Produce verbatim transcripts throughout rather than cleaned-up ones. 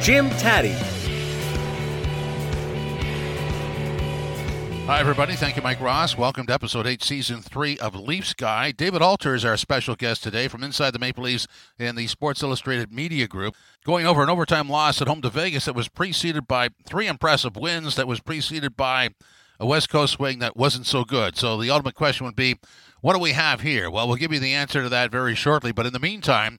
Jim Taddy. Hi, everybody. Thank you, Mike Ross. Welcome to Episode eight, Season three of Leafs Guy. David Alter is our special guest today from inside the Maple Leafs and the Sports Illustrated Media Group. Going over an overtime loss at home to Vegas that was preceded by three impressive wins, that was preceded by a West Coast swing that wasn't so good. So the ultimate question would be, what do we have here? Well, we'll give you the answer to that very shortly. But in the meantime,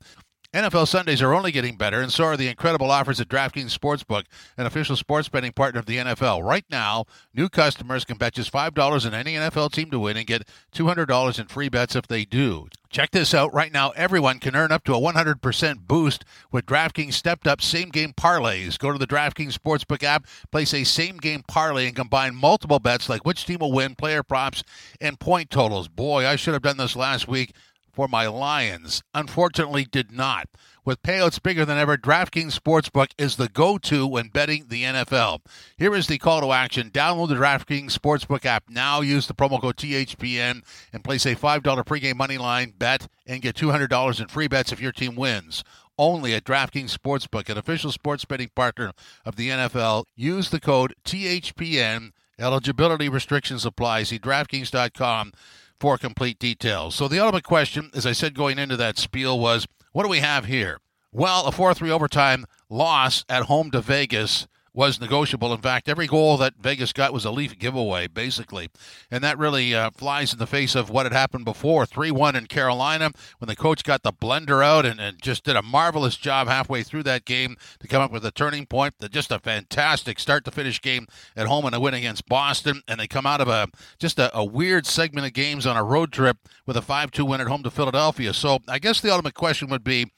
N F L Sundays are only getting better, and so are the incredible offers at DraftKings Sportsbook, an official sports betting partner of the N F L. Right now, new customers can bet just five dollars on any N F L team to win and get two hundred dollars in free bets if they do. Check this out. Right now, everyone can earn up to a one hundred percent boost with DraftKings stepped-up same-game parlays. Go to the DraftKings Sportsbook app, place a same-game parlay, and combine multiple bets like which team will win, player props, and point totals. Boy, I should have done this last week for my Lions. Unfortunately, did not. With payouts bigger than ever, DraftKings Sportsbook is the go-to when betting the N F L. Here is the call to action. Download the DraftKings Sportsbook app now. Use the promo code T H P N and place a five dollars pregame money line bet and get two hundred dollars in free bets if your team wins. Only at DraftKings Sportsbook, an official sports betting partner of the N F L. Use the code T H P N. Eligibility restrictions apply. See DraftKings dot com for complete details. So the ultimate question, as I said going into that spiel, was what do we have here? Well, a four three overtime loss at home to Vegas was negotiable. In fact, every goal that Vegas got was a Leaf giveaway, basically. And that really uh, flies in the face of what had happened before. three one in Carolina when the coach got the blender out and, and just did a marvelous job halfway through that game to come up with a turning point. Just a fantastic start-to-finish game at home and a win against Boston. And they come out of a just a, a weird segment of games on a road trip with a five two win at home to Philadelphia. So I guess the ultimate question would be,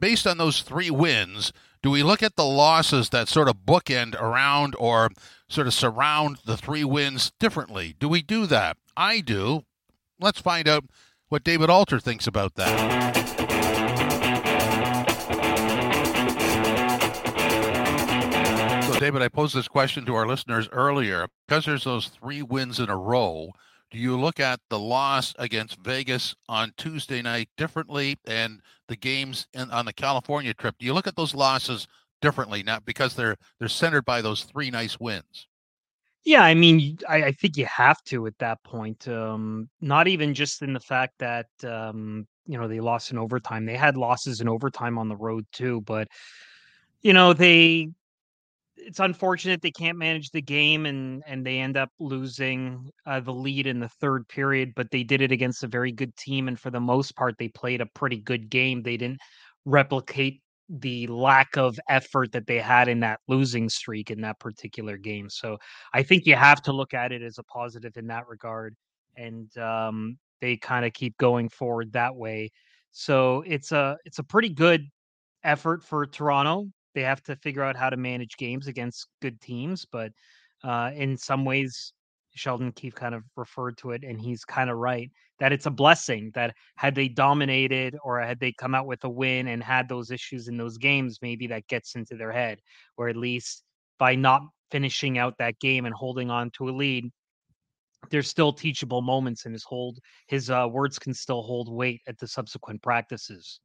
based on those three wins, do we look at the losses that sort of bookend around or sort of surround the three wins differently? Do we do that? I do. Let's find out what David Alter thinks about that. So, David, I posed this question to our listeners earlier. Because there's those three wins in a row, do you look at the loss against Vegas on Tuesday night differently and the games in, on the California trip? Do you look at those losses differently now because they're they're centered by those three nice wins? Yeah, I mean, I, I think you have to at that point. Um, not even just in the fact that, um, you know, they lost in overtime. They had losses in overtime on the road too. But, you know, they... it's unfortunate they can't manage the game and, and they end up losing uh, the lead in the third period, but they did it against a very good team. And for the most part, they played a pretty good game. They didn't replicate the lack of effort that they had in that losing streak in that particular game. So I think you have to look at it as a positive in that regard. And um, they kind of keep going forward that way. So it's a, it's a pretty good effort for Toronto. They have to figure out how to manage games against good teams. But uh, in some ways, Sheldon Keefe kind of referred to it, and he's kind of right, that it's a blessing that had they dominated or had they come out with a win and had those issues in those games, maybe that gets into their head, or at least by not finishing out that game and holding on to a lead, there's still teachable moments and his hold, his uh, words can still hold weight at the subsequent practices.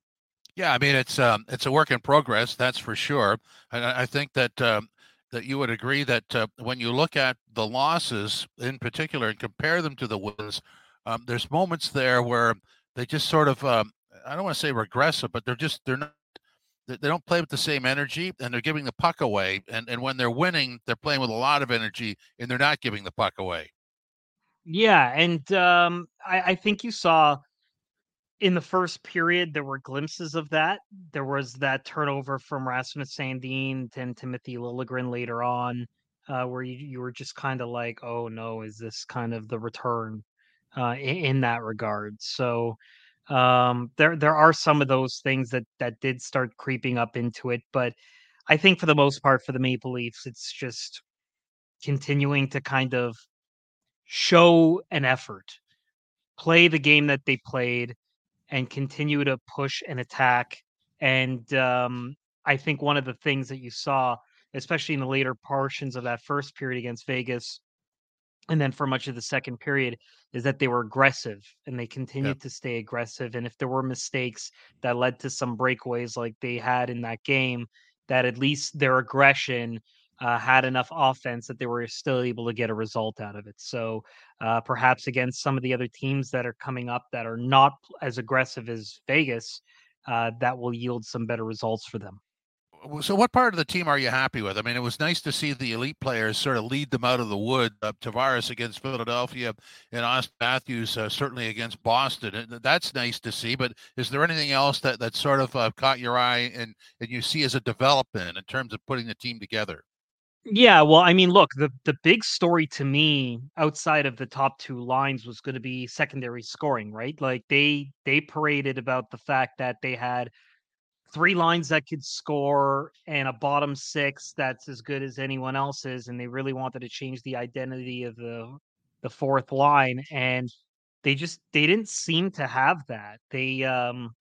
Yeah, I mean, it's um, it's a work in progress, that's for sure. And I think that um, that you would agree that uh, when you look at the losses in particular and compare them to the wins, um, there's moments there where they just sort of, um, I don't want to say regressive, but they're just, they're not, they don't play with the same energy and they're giving the puck away. And, and when they're winning, they're playing with a lot of energy and they're not giving the puck away. Yeah, and um, I, I think you saw... in the first period, there were glimpses of that. There was that turnover from Rasmus Sandin to Timothy Liljegren later on, uh, where you, you were just kind of like, oh, no, is this kind of the return uh, in, in that regard? So um, there there are some of those things that, that did start creeping up into it. But I think for the most part for the Maple Leafs, it's just continuing to kind of show an effort, play the game that they played, and continue to push and attack. And um, I think one of the things that you saw, especially in the later portions of that first period against Vegas, and then for much of the second period, is that they were aggressive and they continued yeah. to stay aggressive. And if there were mistakes that led to some breakaways like they had in that game, that at least their aggression uh, had enough offense that they were still able to get a result out of it. So uh, perhaps against some of the other teams that are coming up that are not as aggressive as Vegas, uh, that will yield some better results for them. So what part of the team are you happy with? I mean, it was nice to see the elite players sort of lead them out of the wood. Uh, Tavares against Philadelphia and Austin Matthews uh, certainly against Boston. And that's nice to see. But is there anything else that, that sort of uh, caught your eye and, and you see as a development in terms of putting the team together? Yeah, well, I mean, look, the, the big story to me outside of the top two lines was going to be secondary scoring, right? Like they they paraded about the fact that they had three lines that could score and a bottom six that's as good as anyone else's. And they really wanted to change the identity of the the fourth line. And they just, they didn't seem to have that. They, um,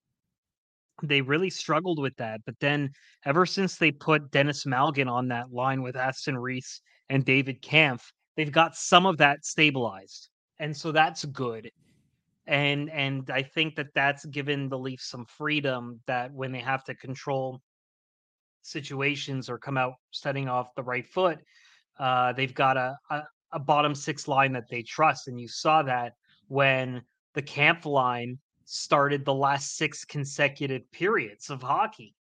they really struggled with that. But then ever since they put Dennis Malgin on that line with Aston Reese and David Kampf, they've got some of that stabilized. And so that's good. And and I think that that's given the Leafs some freedom that when they have to control situations or come out setting off the right foot, uh, they've got a, a, a bottom six line that they trust. And you saw that when the Kampf line started the last six consecutive periods of hockey.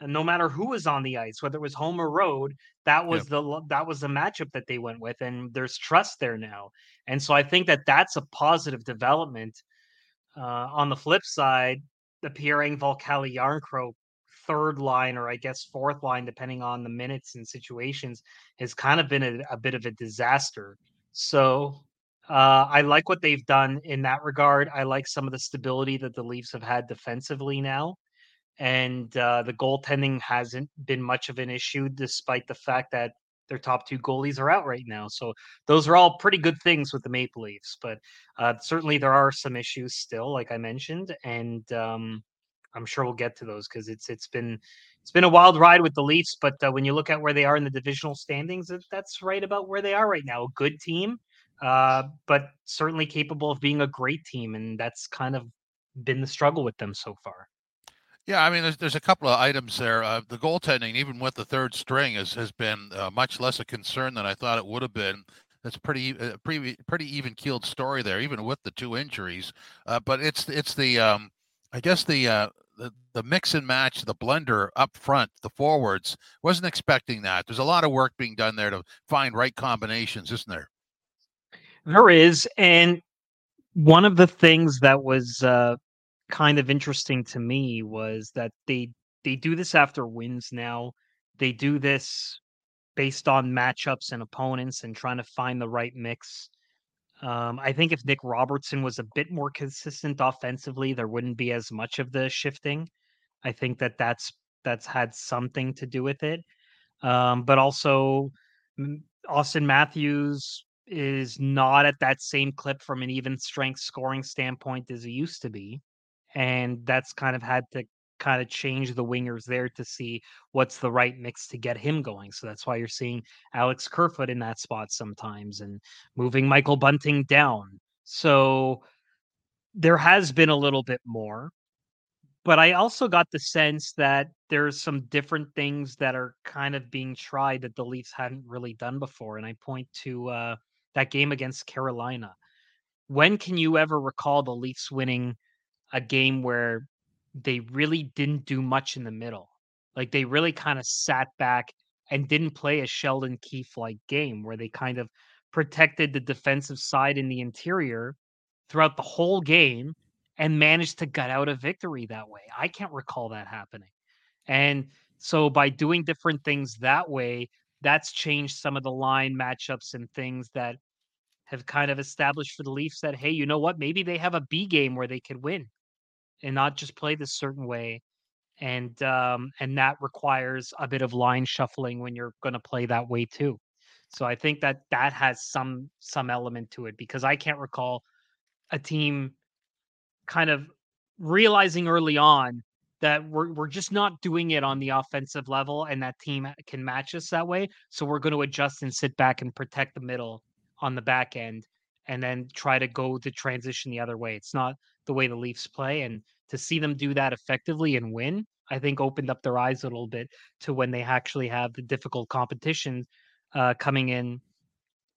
And no matter who was on the ice, whether it was home or road, that was yep. the that was the matchup that they went with, and there's trust there now. And so I think that that's a positive development. Uh, on the flip side, the Pierre Engvall, Cali Yarncroke third line, or I guess fourth line, depending on the minutes and situations, has kind of been a, a bit of a disaster. So uh, I like what they've done in that regard. I like some of the stability that the Leafs have had defensively now. And uh, the goaltending hasn't been much of an issue, despite the fact that their top two goalies are out right now. So those are all pretty good things with the Maple Leafs. But uh, certainly there are some issues still, like I mentioned, and um, I'm sure we'll get to those because it's it's been it's been a wild ride with the Leafs. But uh, when you look at where they are in the divisional standings, that's right about where they are right now. A good team, uh, but certainly capable of being a great team, and that's kind of been the struggle with them so far. Yeah, I mean, there's there's a couple of items there. Uh, the goaltending, even with the third string, is, has been uh, much less a concern than I thought it would have been. That's pretty uh, pretty pretty even-keeled story there, even with the two injuries. Uh, but it's it's the um, I guess the, uh, the the mix and match, the blender up front, the forwards. Wasn't expecting that. There's a lot of work being done there to find right combinations, isn't there? There is, and one of the things that was Uh... kind of interesting to me was that they they do this after wins now. They do this based on matchups and opponents and trying to find the right mix. Um, I think if Nick Robertson was a bit more consistent offensively, there wouldn't be as much of the shifting. I think that that's, that's had something to do with it. Um, but also Austin Matthews is not at that same clip from an even strength scoring standpoint as he used to be. And that's kind of had to kind of change the wingers there to see what's the right mix to get him going. So that's why you're seeing Alex Kerfoot in that spot sometimes and moving Michael Bunting down. So there has been a little bit more, but I also got the sense that there's some different things that are kind of being tried that the Leafs hadn't really done before. And I point to uh, that game against Carolina. When can you ever recall the Leafs winning a game where they really didn't do much in the middle? Like they really kind of sat back and didn't play a Sheldon Keefe-like game where they kind of protected the defensive side in the interior throughout the whole game and managed to gut out a victory that way. I can't recall that happening. And so by doing different things that way, that's changed some of the line matchups and things that have kind of established for the Leafs that, hey, you know what, maybe they have a B game where they could win and not just play this certain way. And um, and that requires a bit of line shuffling when you're going to play that way too. So I think that that has some some element to it, because I can't recall a team kind of realizing early on that we're we're just not doing it on the offensive level, and that team can match us that way. So we're going to adjust and sit back and protect the middle on the back end, and then try to go the transition the other way. It's not the way the Leafs play, and to see them do that effectively and win, I think opened up their eyes a little bit to when they actually have the difficult competition uh, coming in,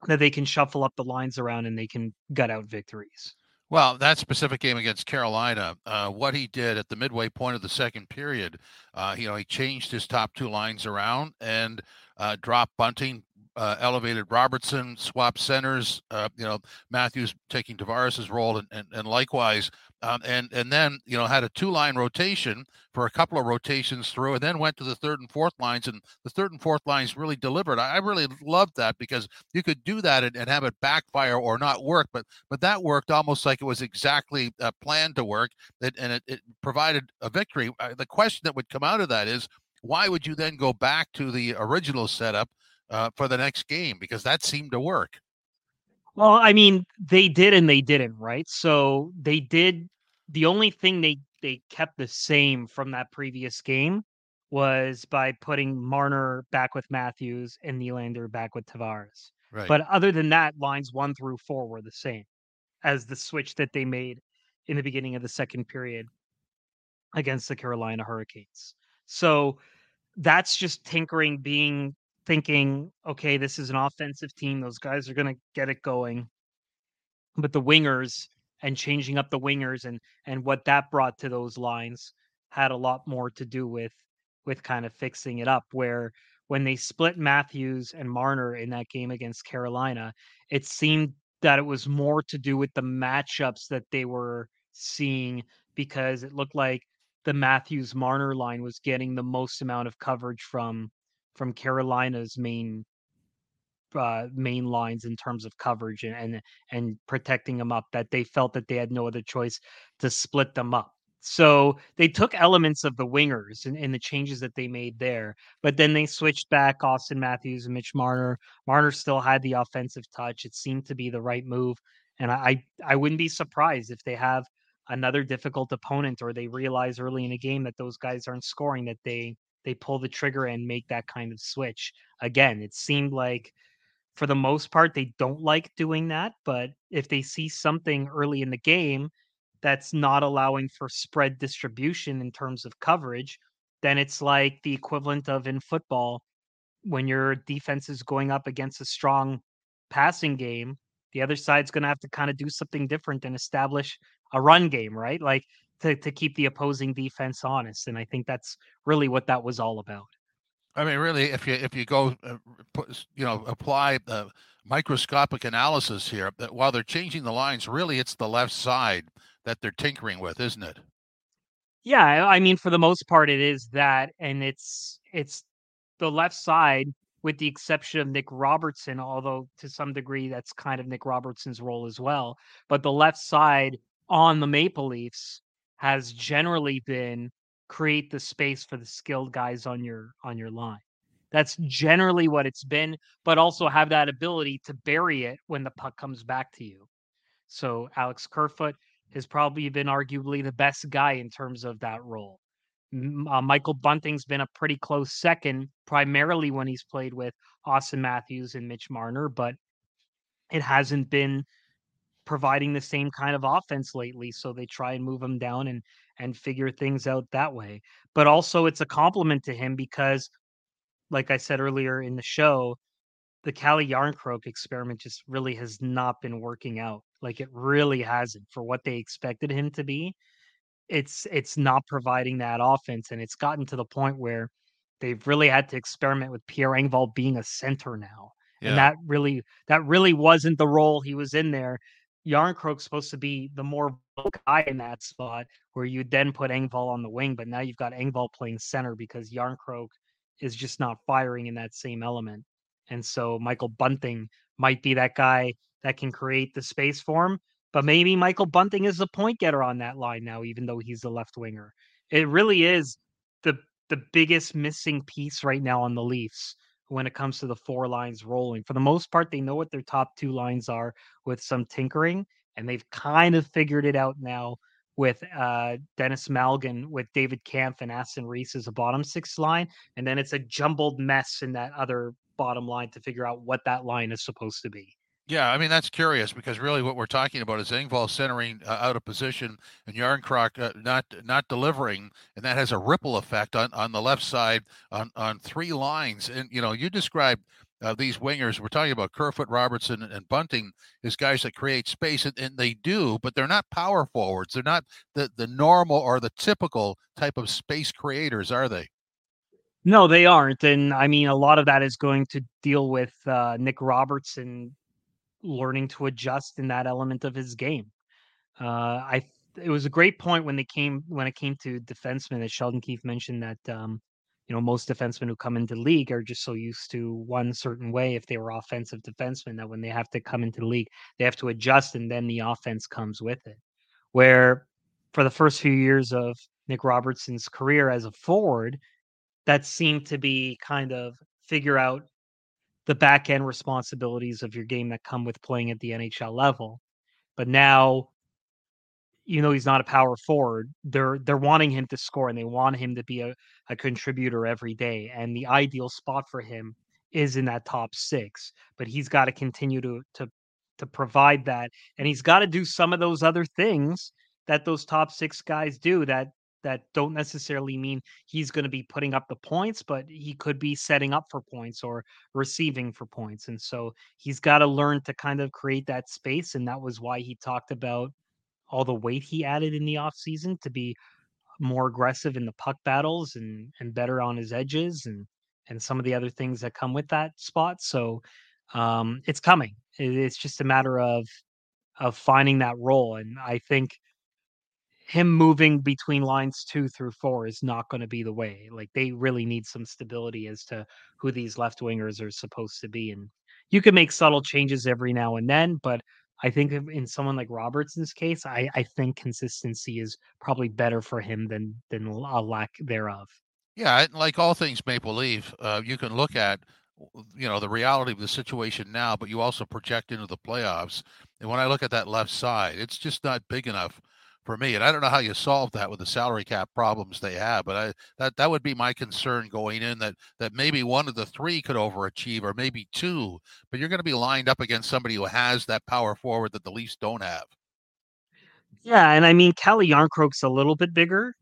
that they can shuffle up the lines around and they can gut out victories. Well, that specific game against Carolina, uh, what he did at the midway point of the second period, uh, you know, he changed his top two lines around and uh, dropped Bunting, uh, elevated Robertson, swapped centers, uh, you know, Matthews taking Tavares's role and, and, and likewise. Um, and, and then, you know, had a two line rotation for a couple of rotations through, and then went to the third and fourth lines, and the third and fourth lines really delivered. I, I really loved that, because you could do that and, and have it backfire or not work, but, but that worked almost like it was exactly uh, planned to work, it, and it, it provided a victory. Uh, the question that would come out of that is, why would you then go back to the original setup uh, for the next game? Because that seemed to work. Well, I mean, they did and they didn't, right? So they did. The only thing they, they kept the same from that previous game was by putting Marner back with Matthews and Nylander back with Tavares. Right. But other than that, lines one through four were the same as the switch that they made in the beginning of the second period against the Carolina Hurricanes. So that's just tinkering, being... thinking, okay, this is an offensive team. Those guys are going to get it going. But the wingers, and changing up the wingers and and what that brought to those lines, had a lot more to do with with kind of fixing it up, where when they split Matthews and Marner in that game against Carolina, it seemed that it was more to do with the matchups that they were seeing, because it looked like the Matthews-Marner line was getting the most amount of coverage from from Carolina's main uh, main lines in terms of coverage and, and and protecting them up, that they felt that they had no other choice to split them up. So they took elements of the wingers and, and the changes that they made there, but then they switched back Austin Matthews and Mitch Marner. Marner still had the offensive touch. It seemed to be the right move. And I, I wouldn't be surprised if they have another difficult opponent, or they realize early in a game that those guys aren't scoring, that they they pull the trigger and make that kind of switch. Again, it seemed like for the most part, they don't like doing that, but if they see something early in the game that's not allowing for spread distribution in terms of coverage, then it's like the equivalent of in football, when your defense is going up against a strong passing game, the other side's going to have to kind of do something different and establish a run game, right? Like, To, to keep the opposing defense honest. And I think that's really what that was all about. I mean, really, if you if you go, uh, put, you know, apply the uh, microscopic analysis here, that while they're changing the lines, really it's the left side that they're tinkering with, isn't it? Yeah, I mean, for the most part, it is that, and it's it's the left side, with the exception of Nick Robertson, although to some degree that's kind of Nick Robertson's role as well. But the left side on the Maple Leafs has generally been create the space for the skilled guys on your on your line. That's generally what it's been, but also have that ability to bury it when the puck comes back to you. So Alex Kerfoot has probably been arguably the best guy in terms of that role. Uh, Michael Bunting's been a pretty close second, primarily when he's played with Austin Matthews and Mitch Marner, but it hasn't been providing the same kind of offense lately. So they try and move him down and, and figure things out that way. But also it's a compliment to him because, like I said earlier in the show, the Cali Yarncroke experiment just really has not been working out. Like, it really hasn't, for what they expected him to be. It's, it's not providing that offense. And it's gotten to the point where they've really had to experiment with Pierre Engvall being a center now. Yeah. And that really, that really wasn't the role he was in there. Yarncroke's supposed to be the more guy in that spot, where you then put Engvall on the wing, but now you've got Engvall playing center because Yarncroke is just not firing in that same element. And so Michael Bunting might be that guy that can create the space for him, but maybe Michael Bunting is the point getter on that line now, even though he's the left winger. It really is the the biggest missing piece right now on the Leafs when it comes to the four lines rolling. For the most part, they know what their top two lines are with some tinkering, and they've kind of figured it out now with uh, Dennis Malgin, with David Kampf and Aston Reese as a bottom six line. And then it's a jumbled mess in that other bottom line to figure out what that line is supposed to be. Yeah, I mean, that's curious because really what we're talking about is Engvall centering uh, out of position and Järnkrok uh, not not delivering, and that has a ripple effect on, on the left side on, on three lines. And, you know, you described uh, these wingers. We're talking about Kerfoot, Robertson, and Bunting as guys that create space, and, and they do, but they're not power forwards. They're not the, the normal or the typical type of space creators, are they? No, they aren't. And, I mean, a lot of that is going to deal with uh, Nick Robertson learning to adjust in that element of his game. Uh, I it was a great point when they came when it came to defensemen, as Sheldon Keefe mentioned, that um, you know, most defensemen who come into the league are just so used to one certain way if they were offensive defensemen that when they have to come into the league, they have to adjust, and then the offense comes with it. Where for the first few years of Nick Robertson's career as a forward, that seemed to be kind of figure out the back end responsibilities of your game that come with playing at the N H L level. But now, you know, he's not a power forward. They're, they're wanting him to score, and they want him to be a, a contributor every day. And the ideal spot for him is in that top six, but he's got to continue to, to, to provide that. And he's got to do some of those other things that those top six guys do that, that don't necessarily mean he's going to be putting up the points, but he could be setting up for points or receiving for points. And so he's got to learn to kind of create that space. And that was why he talked about all the weight he added in the off season to be more aggressive in the puck battles and, and better on his edges and, and some of the other things that come with that spot. So um, it's coming. It's just a matter of, of finding that role. And I think him moving between lines two through four is not going to be the way. Like, they really need some stability as to who these left wingers are supposed to be. And you can make subtle changes every now and then, but I think in someone like Robertson's case, I, I think consistency is probably better for him than, than a lack thereof. Yeah. Like all things Maple Leaf, uh, you can look at, you know, the reality of the situation now, but you also project into the playoffs. And when I look at that left side, it's just not big enough for me. And I don't know how you solve that with the salary cap problems they have, but I, that, that would be my concern going in, that, that maybe one of the three could overachieve or maybe two, but you're going to be lined up against somebody who has that power forward that the Leafs don't have. Yeah. And I mean, Kalle Järnkrok's a little bit bigger,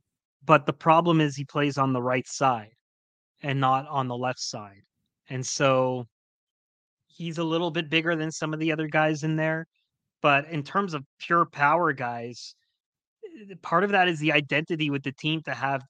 but the problem is he plays on the right side and not on the left side. And so he's a little bit bigger than some of the other guys in there, but in terms of pure power guys, part of that is the identity with the team to have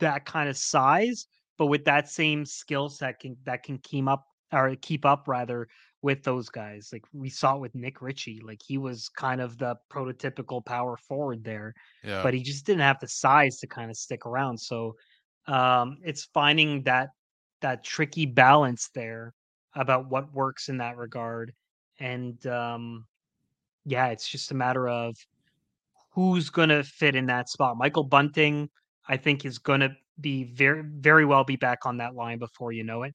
that kind of size, but with that same skill set can, that can keep up or keep up rather with those guys. Like we saw it with Nick Ritchie, like he was kind of the prototypical power forward there, yeah. But he just didn't have the size to kind of stick around. So um, it's finding that, that tricky balance there about what works in that regard. And um, yeah, it's just a matter of who's going to fit in that spot. Michael Bunting, I think, is going to be very, very well be back on that line before you know it.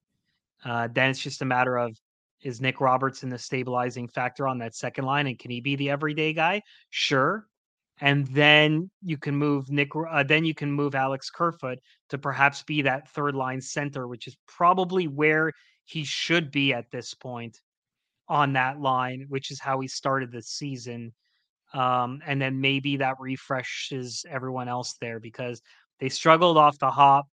Uh, then it's just a matter of, is Nick Robertson the stabilizing factor on that second line? And can he be the everyday guy? Sure. And then you can move Nick, uh, then you can move Alex Kerfoot to perhaps be that third line center, which is probably where he should be at this point on that line, which is how he started the season. Um, and then maybe that refreshes everyone else there because they struggled off the hop,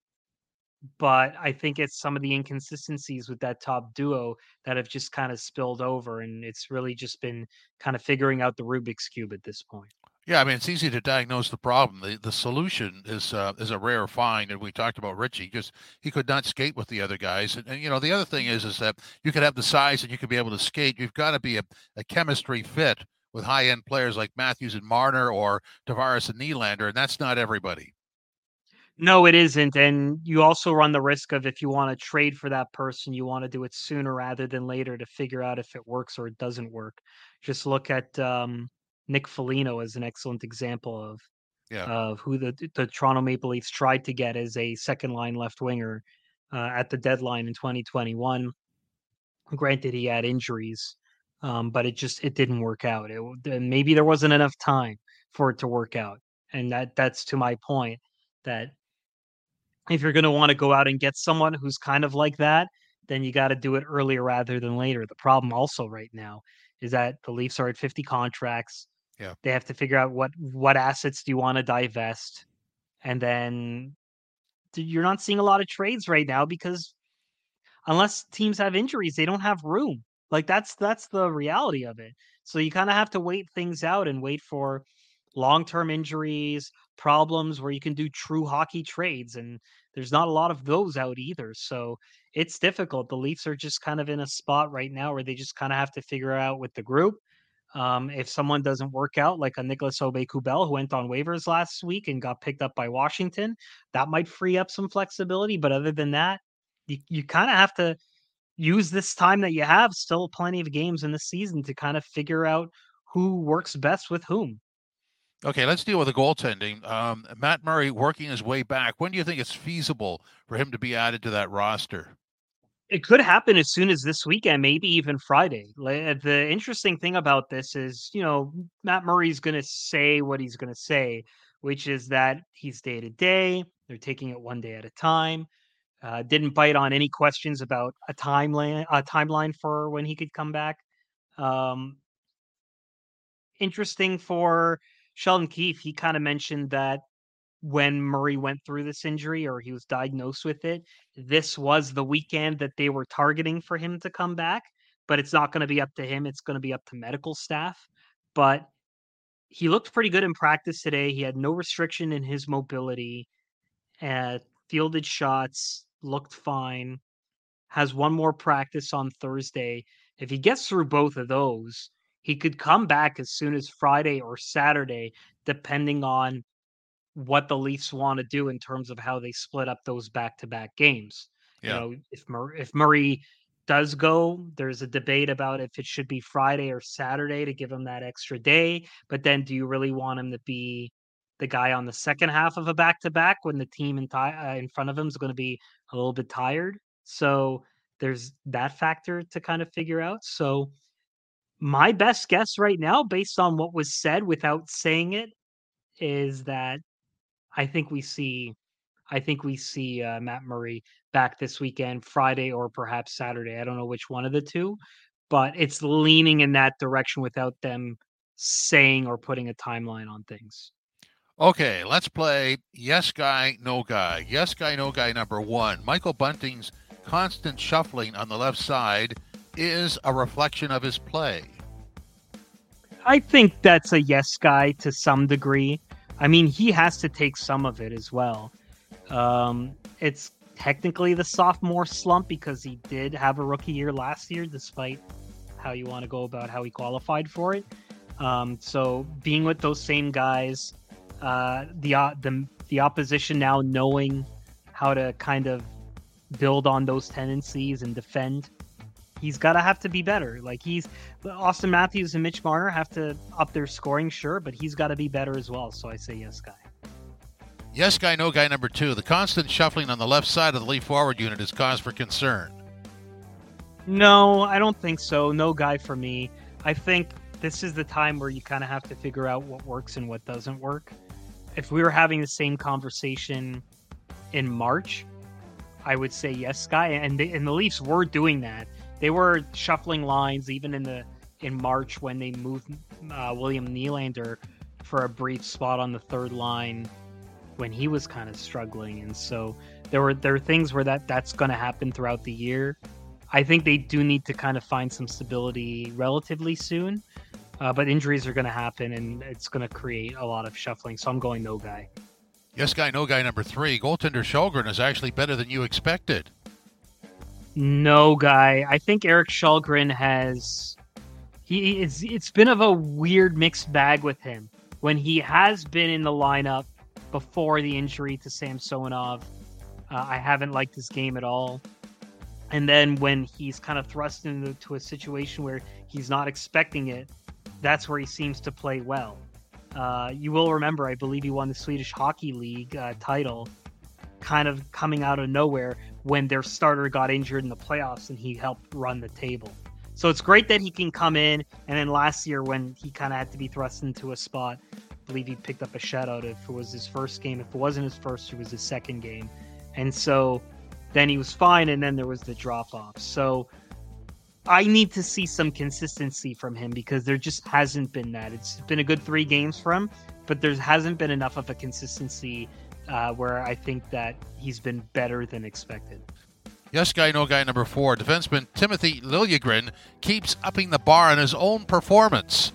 but I think it's some of the inconsistencies with that top duo that have just kind of spilled over. And it's really just been kind of figuring out the Rubik's Cube at this point. Yeah, I mean, it's easy to diagnose the problem. The the solution is uh, is a rare find, and we talked about Richie. Just he could not skate with the other guys, and, and you know the other thing is is that you could have the size and you could be able to skate. You've got to be a, a chemistry fit with high-end players like Matthews and Marner or Tavares and Nylander, and that's not everybody. No, it isn't. And you also run the risk of, if you want to trade for that person, you want to do it sooner rather than later to figure out if it works or it doesn't work. Just look at um, Nick Foligno as an excellent example of yeah. of who the, the Toronto Maple Leafs tried to get as a second line left winger uh, at the deadline in twenty twenty-one. Granted, he had injuries, um, but it just it didn't work out. It, maybe there wasn't enough time for it to work out. And that that's to my point that if you're going to want to go out and get someone who's kind of like that, then you got to do it earlier rather than later. The problem also right now is that the Leafs are at fifty contracts. Yeah. They have to figure out what, what assets do you want to divest. And then you're not seeing a lot of trades right now because unless teams have injuries, they don't have room. Like that's, that's the reality of it. So you kind of have to wait things out and wait for long-term injuries, problems where you can do true hockey trades. And there's not a lot of those out either. So it's difficult. The Leafs are just kind of in a spot right now where they just kind of have to figure out with the group. Um, if someone doesn't work out, like a Nicholas Obey-Kubel who went on waivers last week and got picked up by Washington, that might free up some flexibility. But other than that, you, you kind of have to use this time that you have, still plenty of games in the season, to kind of figure out who works best with whom. Okay, let's deal with the goaltending. Um, Matt Murray working his way back. When do you think it's feasible for him to be added to that roster? It could happen as soon as this weekend, maybe even Friday. The interesting thing about this is, you know, Matt Murray's going to say what he's going to say, which is that he's day-to-day. They're taking it one day at a time. Uh, didn't bite on any questions about a timeline, a timeline for when he could come back. Um, interesting for Sheldon Keefe, he kind of mentioned that when Murray went through this injury or he was diagnosed with it, this was the weekend that they were targeting for him to come back, but it's not going to be up to him. It's going to be up to medical staff. But he looked pretty good in practice today. He had no restriction in his mobility, uh, fielded shots, looked fine, has one more practice on Thursday. If he gets through both of those, he could come back as soon as Friday or Saturday, depending on what the Leafs want to do in terms of how they split up those back-to-back games. Yeah. You know, if Mur- if Murray does go, there's a debate about if it should be Friday or Saturday to give him that extra day. But then do you really want him to be the guy on the second half of a back-to-back when the team in, ty- uh, in front of him is going to be a little bit tired? So there's that factor to kind of figure out. So my best guess right now, based on what was said without saying it, is that I think we see, I think we see uh, Matt Murray back this weekend, Friday or perhaps Saturday. I don't know which one of the two, but it's leaning in that direction without them saying or putting a timeline on things. Okay, let's play Yes Guy, No Guy. Yes Guy, No Guy number one. Michael Bunting's constant shuffling on the left side is a reflection of his play. I think that's a yes guy to some degree. I mean, he has to take some of it as well. Um, it's technically the sophomore slump because he did have a rookie year last year, despite how you want to go about how he qualified for it. Um, so being with those same guys, uh, the, uh, the, the opposition now knowing how to kind of build on those tendencies and defend, he's got to have to be better. Like he's Austin Matthews and Mitch Marner have to up their scoring. Sure. But he's got to be better as well. So I say yes guy. Yes guy, no guy number two. The constant shuffling on the left side of the Leaf forward unit is cause for concern. No, I don't think so. No guy for me. I think this is the time where you kind of have to figure out what works and what doesn't work. If we were having the same conversation in March, I would say yes guy. And the, and the Leafs were doing that. They were shuffling lines even in the in March when they moved uh, William Nylander for a brief spot on the third line when he was kind of struggling. And so there were there are things where that, that's going to happen throughout the year. I think they do need to kind of find some stability relatively soon, uh, but injuries are going to happen and it's going to create a lot of shuffling. So I'm going no guy. Yes guy, no guy number three. Goaltender Källgren is actually better than you expected. No guy. I think Erik Källgren has he is it's been of a weird mixed bag with him. When he has been in the lineup before the injury to Sam Samsonov, uh, I haven't liked his game at all. And then when he's kind of thrust into a situation where he's not expecting it, that's where he seems to play well. Uh, you will remember, I believe he won the Swedish Hockey League uh, title, kind of coming out of nowhere when their starter got injured in the playoffs and he helped run the table. So it's great that he can come in. And then last year when he kind of had to be thrust into a spot, I believe he picked up a shutout. If it was his first game, if it wasn't his first, it was his second game. And so then he was fine. And then there was the drop off. So I need to see some consistency from him because there just hasn't been that. It's been a good three games for him, but there hasn't been enough of a consistency uh, where I think that he's been better than expected. Yes guy, no guy number four. Defenseman Timothy Liljegren keeps upping the bar on his own performance.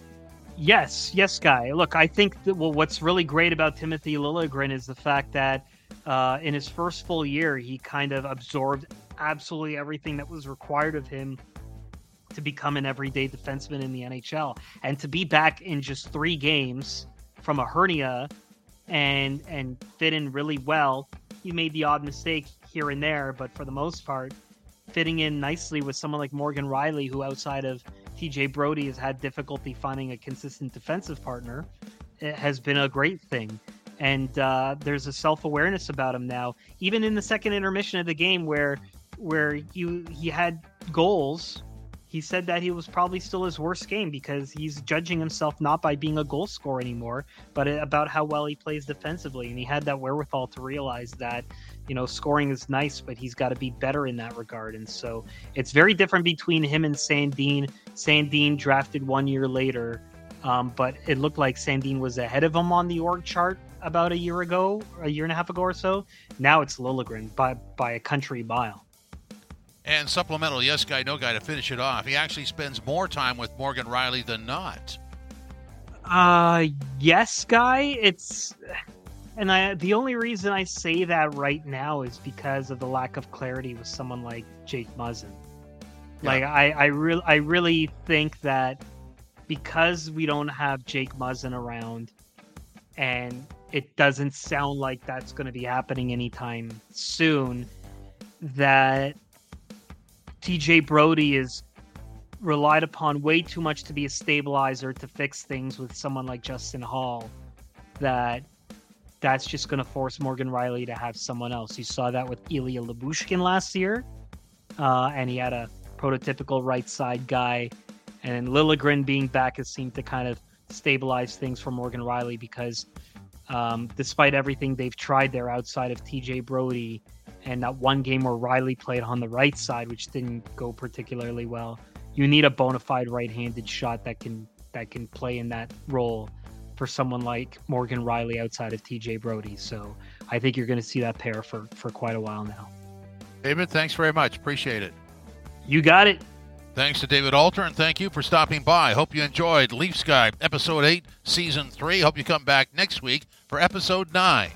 Yes, yes guy. Look, I think that well, what's really great about Timothy Liljegren is the fact that uh, in his first full year, he kind of absorbed absolutely everything that was required of him to become an everyday defenseman in the N H L, and to be back in just three games from a hernia and and fit in really well. He made the odd mistake here and there, but for the most part, fitting in nicely with someone like Morgan Rielly, who outside of T J Brody has had difficulty finding a consistent defensive partner, it has been a great thing. And uh, there's a self-awareness about him now, even in the second intermission of the game where where you he had goals. He said that he was probably still his worst game because he's judging himself not by being a goal scorer anymore, but about how well he plays defensively. And he had that wherewithal to realize that, you know, scoring is nice, but he's got to be better in that regard. And so it's very different between him and Sandin. Sandin drafted one year later, um, but it looked like Sandin was ahead of him on the org chart about a year ago, a year and a half ago or so. Now it's Liljegren by, by a country mile. And supplemental yes guy, no guy to finish it off. He actually spends more time with Morgan Rielly than not. Uh, yes guy, it's... And I the only reason I say that right now is because of the lack of clarity with someone like Jake Muzzin. Yeah. Like, I, I, re- I really think that because we don't have Jake Muzzin around, and it doesn't sound like that's going to be happening anytime soon, that T J Brody is relied upon way too much to be a stabilizer to fix things with someone like Justin Hall, that that's just going to force Morgan Rielly to have someone else. You saw that with Ilya Lyubushkin last year, uh, and he had a prototypical right side guy, and Liljegren being back has seemed to kind of stabilize things for Morgan Rielly because um, despite everything they've tried there outside of T J Brody, and that one game where Rielly played on the right side, which didn't go particularly well. You need a bona fide right-handed shot that can that can play in that role for someone like Morgan Rielly outside of T J Brody. So I think you're going to see that pair for, for quite a while now. David, thanks very much. Appreciate it. You got it. Thanks to David Alter, and thank you for stopping by. Hope you enjoyed Leafs Guy, Episode eight, Season three. Hope you come back next week for Episode nine.